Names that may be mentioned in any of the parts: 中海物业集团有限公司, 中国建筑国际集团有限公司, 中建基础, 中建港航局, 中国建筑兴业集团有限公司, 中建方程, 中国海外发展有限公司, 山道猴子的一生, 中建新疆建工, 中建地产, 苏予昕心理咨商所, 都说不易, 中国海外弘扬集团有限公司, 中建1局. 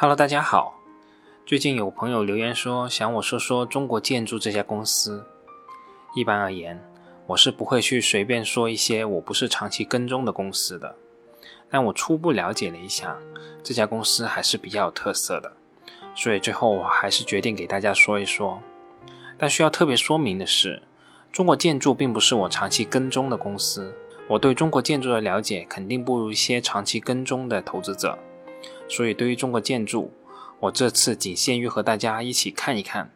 Hello， 大家好。最近有朋友留言说想我说说中国建筑这家公司。一般而言，我是不会去随便说一些我不是长期跟踪的公司的。但我初步了解了一下，这家公司还是比较有特色的，所以最后我还是决定给大家说一说。但需要特别说明的是，中国建筑并不是我长期跟踪的公司。我对中国建筑的了解肯定不如一些长期跟踪的投资者。所以对于中国建筑，我这次仅限于和大家一起看一看。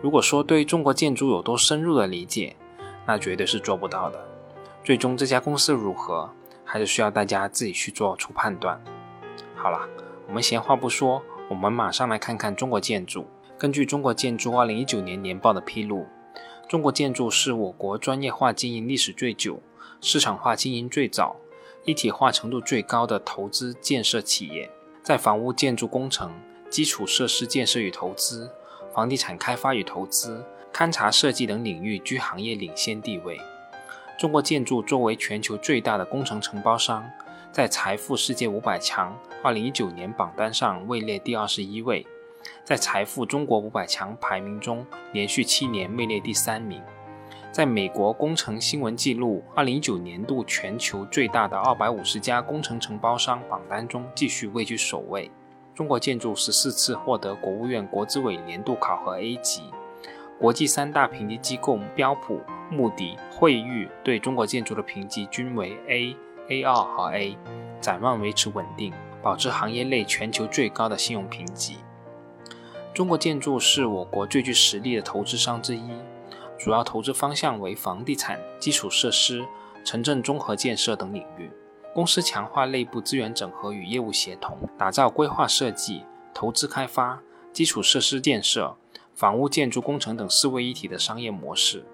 如果说对中国建筑有多深入的理解，那绝对是做不到的。最终这家公司如何，还是需要大家自己去做出判断。好了，我们闲话不说，我们马上来看看中国建筑。根据中国建筑2019年年报的披露，中国建筑是我国专业化经营历史最久、市场化经营最早、一体化程度最高的投资建设企业。在房屋建筑工程、基础设施建设与投资、房地产开发与投资、勘察设计等领域居行业领先地位。中国建筑作为全球最大的工程承包商，在财富世界500强2019年榜单上位列第21位，在财富中国500强排名中连续7年位列第3名，在美国工程新闻记录2019年度全球最大的250家工程承包商榜单中继续位居首位。中国建筑14次获得国务院国资委年度考核 A 级。国际三大评级机构标普、穆迪、惠誉对中国建筑的评级均为 A、A2 和 A， 展望维持稳定，保持行业内全球最高的信用评级。中国建筑是我国最具实力的投资商之一，主要投资方向为房地产、基础设施、城镇综合建设等领域。公司强化内部资源整合与业务协同，打造规划设计、投资开发、基础设施建设、房屋建筑工程等四位一体的商业模式，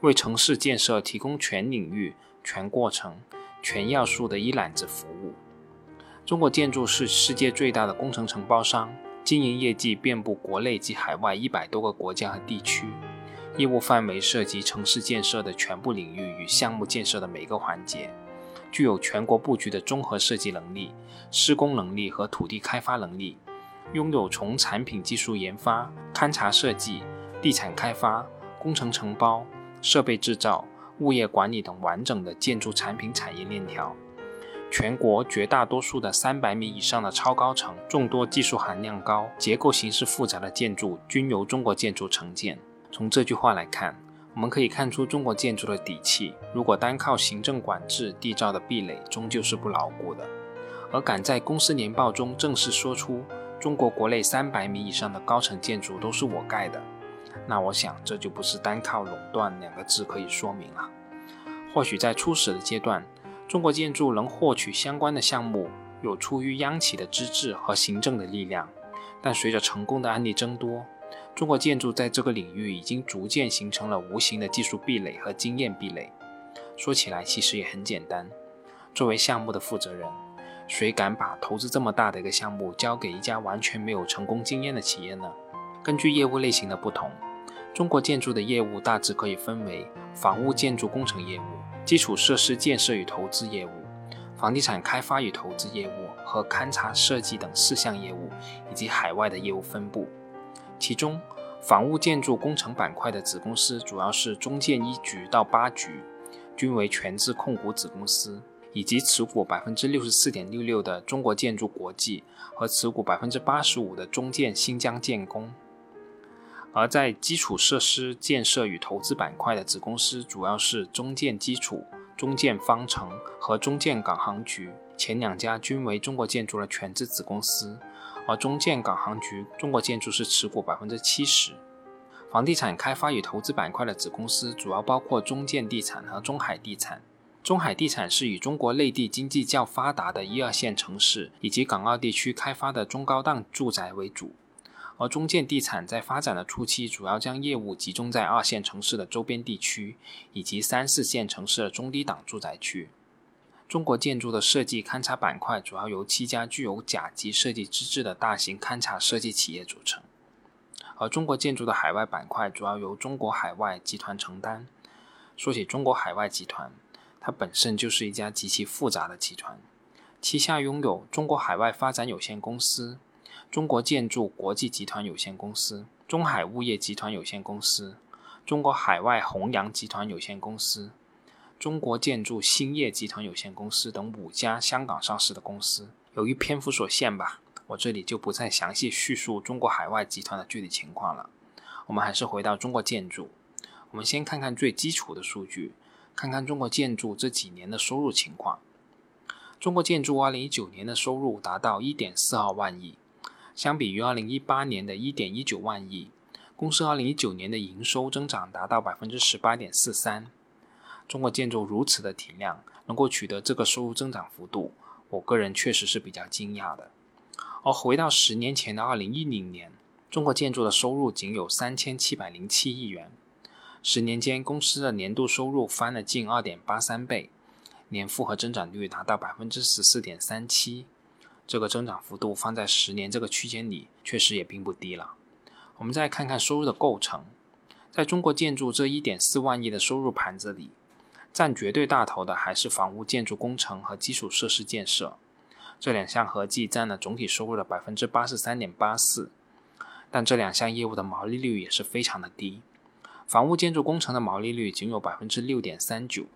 为城市建设提供全领域、全过程、全要素的一揽子服务。中国建筑是世界最大的工程承包商，经营业绩遍布国内及海外100多个国家和地区。业务范围涉及城市建设的全部领域与项目建设的每个环节，具有全国布局的综合设计能力、施工能力和土地开发能力，拥有从产品技术研发、勘察设计、地产开发、工程承包、设备制造、物业管理等完整的建筑产品产业链条。全国绝大多数的300米以上的超高层，众多技术含量高、结构形式复杂的建筑均由中国建筑承建。从这句话来看，我们可以看出中国建筑的底气，如果单靠行政管制缔造的壁垒终究是不牢固的。而敢在公司年报中正式说出中国国内300米以上的高层建筑都是我盖的，那我想这就不是单靠垄断两个字可以说明了。或许在初始的阶段，中国建筑能获取相关的项目有出于央企的资质和行政的力量，但随着成功的案例增多，中国建筑在这个领域已经逐渐形成了无形的技术壁垒和经验壁垒。说起来其实也很简单，作为项目的负责人，谁敢把投资这么大的一个项目交给一家完全没有成功经验的企业呢？根据业务类型的不同，中国建筑的业务大致可以分为房屋建筑工程业务、基础设施建设与投资业务、房地产开发与投资业务和勘察设计等四项业务，以及海外的业务分布。其中，房屋建筑工程板块的子公司主要是中建1局到8局，均为全资控股子公司，以及持股 64.66% 的中国建筑国际和持股 85% 的中建新疆建工。而在基础设施建设与投资板块的子公司主要是中建基础、中建方程和中建港航局，前两家均为中国建筑的全资子公司，而中建港航局中国建筑是持股 70%。 房地产开发与投资板块的子公司主要包括中建地产和中海地产。中海地产是以中国内地经济较发达的一二线城市以及港澳地区开发的中高档住宅为主，而中建地产在发展的初期主要将业务集中在二线城市的周边地区以及三四线城市的中低档住宅区。中国建筑的设计勘察板块主要由7家具有甲级设计资质的大型勘察设计企业组成，而中国建筑的海外板块主要由中国海外集团承担。说起中国海外集团，它本身就是一家极其复杂的集团，旗下拥有中国海外发展有限公司、中国建筑国际集团有限公司、中海物业集团有限公司、中国海外弘扬集团有限公司、中国建筑兴业集团有限公司等5家香港上市的公司。由于篇幅所限吧，我这里就不再详细叙述中国海外集团的具体情况了。我们还是回到中国建筑，我们先看看最基础的数据，看看中国建筑这几年的收入情况。中国建筑2019年的收入达到 1.42 万亿，相比于2018年的 1.19 万亿，公司2019年的营收增长达到 18.43%。中国建筑如此的体量，能够取得这个收入增长幅度，我个人确实是比较惊讶的。而回到10年前的2010年，中国建筑的收入仅有3707亿元。10年间，公司的年度收入翻了近 2.83 倍，年复合增长率达到 14.37%。 这个增长幅度放在10年这个区间里，确实也并不低了。我们再看看收入的构成，在中国建筑这 1.4 万亿的收入盘子里，占绝对大头的还是房屋建筑工程和基础设施建设，这两项合计占了总体收入的 83.84%。 但这两项业务的毛利率也是非常的低，房屋建筑工程的毛利率仅有 6.39%，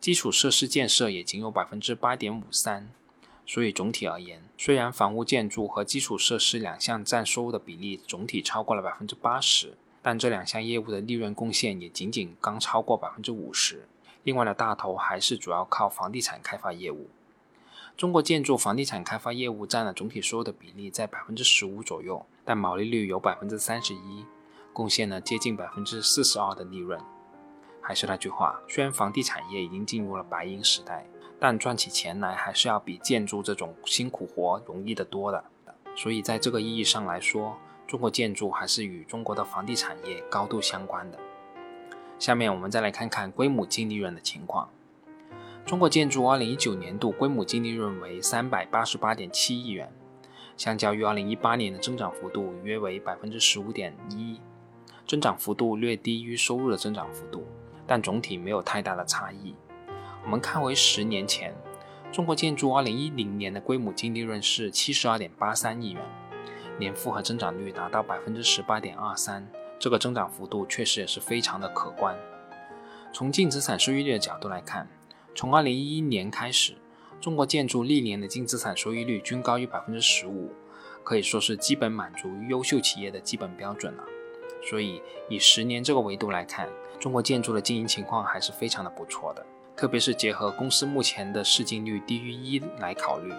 基础设施建设也仅有 8.53%。 所以总体而言，虽然房屋建筑和基础设施两项占收入的比例总体超过了 80%， 但这两项业务的利润贡献也仅仅刚超过 50%。 另外的大头还是主要靠房地产开发业务，中国建筑房地产开发业务占了总体收入的比例在 15% 左右，但毛利率有 31%，贡献了接近 42% 的利润。还是那句话，虽然房地产业已经进入了白银时代，但赚起钱来还是要比建筑这种辛苦活容易得多的。所以在这个意义上来说，中国建筑还是与中国的房地产业高度相关的。下面我们再来看看归母净利润的情况。中国建筑2019年度归母净利润为 388.7 亿元，相较于2018年的增长幅度约为 15.1%，增长幅度略低于收入的增长幅度，但总体没有太大的差异。我们看回10年前，中国建筑2010年的归母净利润是 72.83 亿元，年复合增长率达到 18.23%， 这个增长幅度确实也是非常的可观。从净资产收益率的角度来看，从2011年开始，中国建筑历年的净资产收益率均高于 15%， 可以说是基本满足优秀企业的基本标准了。所以10年这个维度来看，中国建筑的经营情况还是非常的不错的。特别是结合公司目前的市净率低于1来考虑，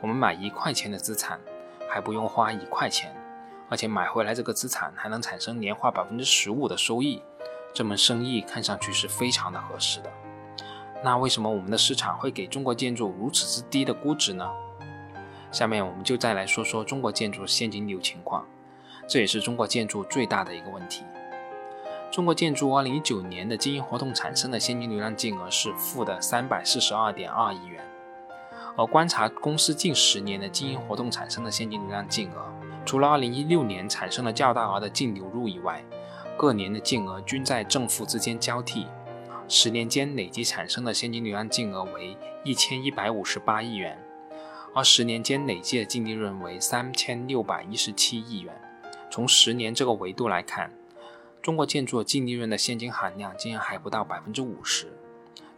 我们买1块钱的资产还不用花1块钱，而且买回来这个资产还能产生年化 15% 的收益，这门生意看上去是非常的合适的。那为什么我们的市场会给中国建筑如此之低的估值呢？下面我们就再来说说中国建筑现金流情况，这也是中国建筑最大的一个问题。中国建筑2019年的经营活动产生的现金流量净额是负的 342.2 亿元，而观察公司近10年的经营活动产生的现金流量净额，除了2016年产生了较大额的净流入以外，各年的净额均在正负之间交替，10年间累计产生的现金流量净额为1158亿元，而10年间累计的净利润为3617亿元。从10年这个维度来看，中国建筑净利润的现金含量竟然还不到 50%，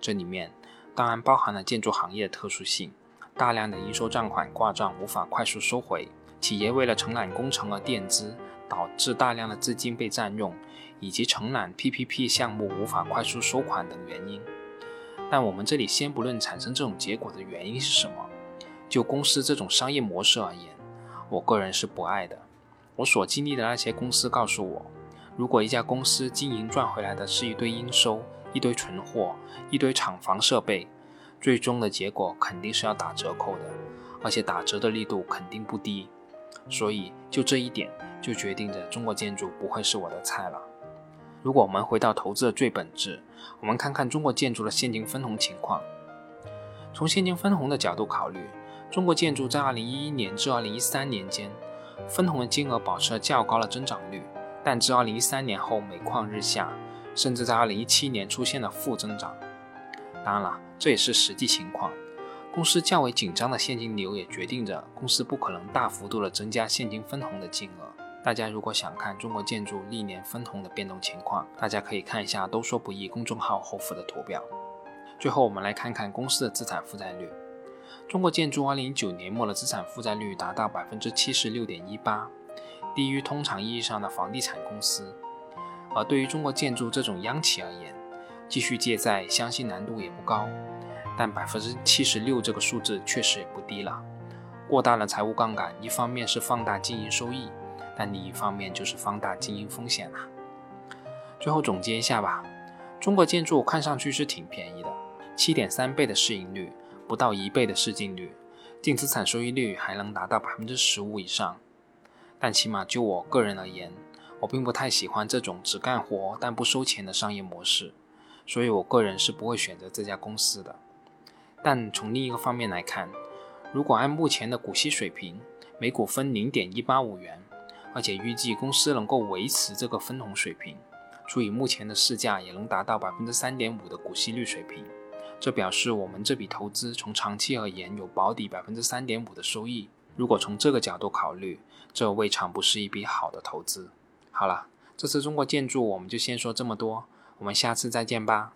这里面当然包含了建筑行业的特殊性，大量的应收账款挂账无法快速收回，企业为了承揽工程而垫资，导致大量的资金被占用，以及承揽 PPP 项目无法快速收款等原因。但我们这里先不论产生这种结果的原因是什么，就公司这种商业模式而言，我个人是不爱的。我所经历的那些公司告诉我，如果一家公司经营赚回来的是一堆应收、一堆存货、一堆厂房设备，最终的结果肯定是要打折扣的，而且打折的力度肯定不低。所以就这一点就决定着中国建筑不会是我的菜了。如果我们回到投资的最本质，我们看看中国建筑的现金分红情况。从现金分红的角度考虑，中国建筑在2011年至2013年间分红的金额保持了较高的增长率，但至2013年后每况日下，甚至在2017年出现了负增长。当然了，这也是实际情况，公司较为紧张的现金流也决定着公司不可能大幅度的增加现金分红的金额。大家如果想看中国建筑历年分红的变动情况，大家可以看一下都说不易公众号后附的图表。最后我们来看看公司的资产负债率。中国建筑2019年末的资产负债率达到 76.18%， 低于通常意义上的房地产公司。而对于中国建筑这种央企而言，继续借债相信难度也不高，但 76% 这个数字确实也不低了。过大的财务杠杆一方面是放大经营收益，但另一方面就是放大经营风险了。最后总结一下吧，中国建筑看上去是挺便宜的， 7.3 倍的市盈率，不到1倍的市净率，净资产收益率还能达到 15% 以上。但起码就我个人而言，我并不太喜欢这种只干活但不收钱的商业模式，所以我个人是不会选择这家公司的。但从另一个方面来看，如果按目前的股息水平，每股分 0.185 元，而且预计公司能够维持这个分红水平，除以目前的市价也能达到 3.5% 的股息率水平，这表示我们这笔投资从长期而言有保底 3.5% 的收益。如果从这个角度考虑，这未尝不是一笔好的投资。好了，这次中国建筑我们就先说这么多，我们下次再见吧。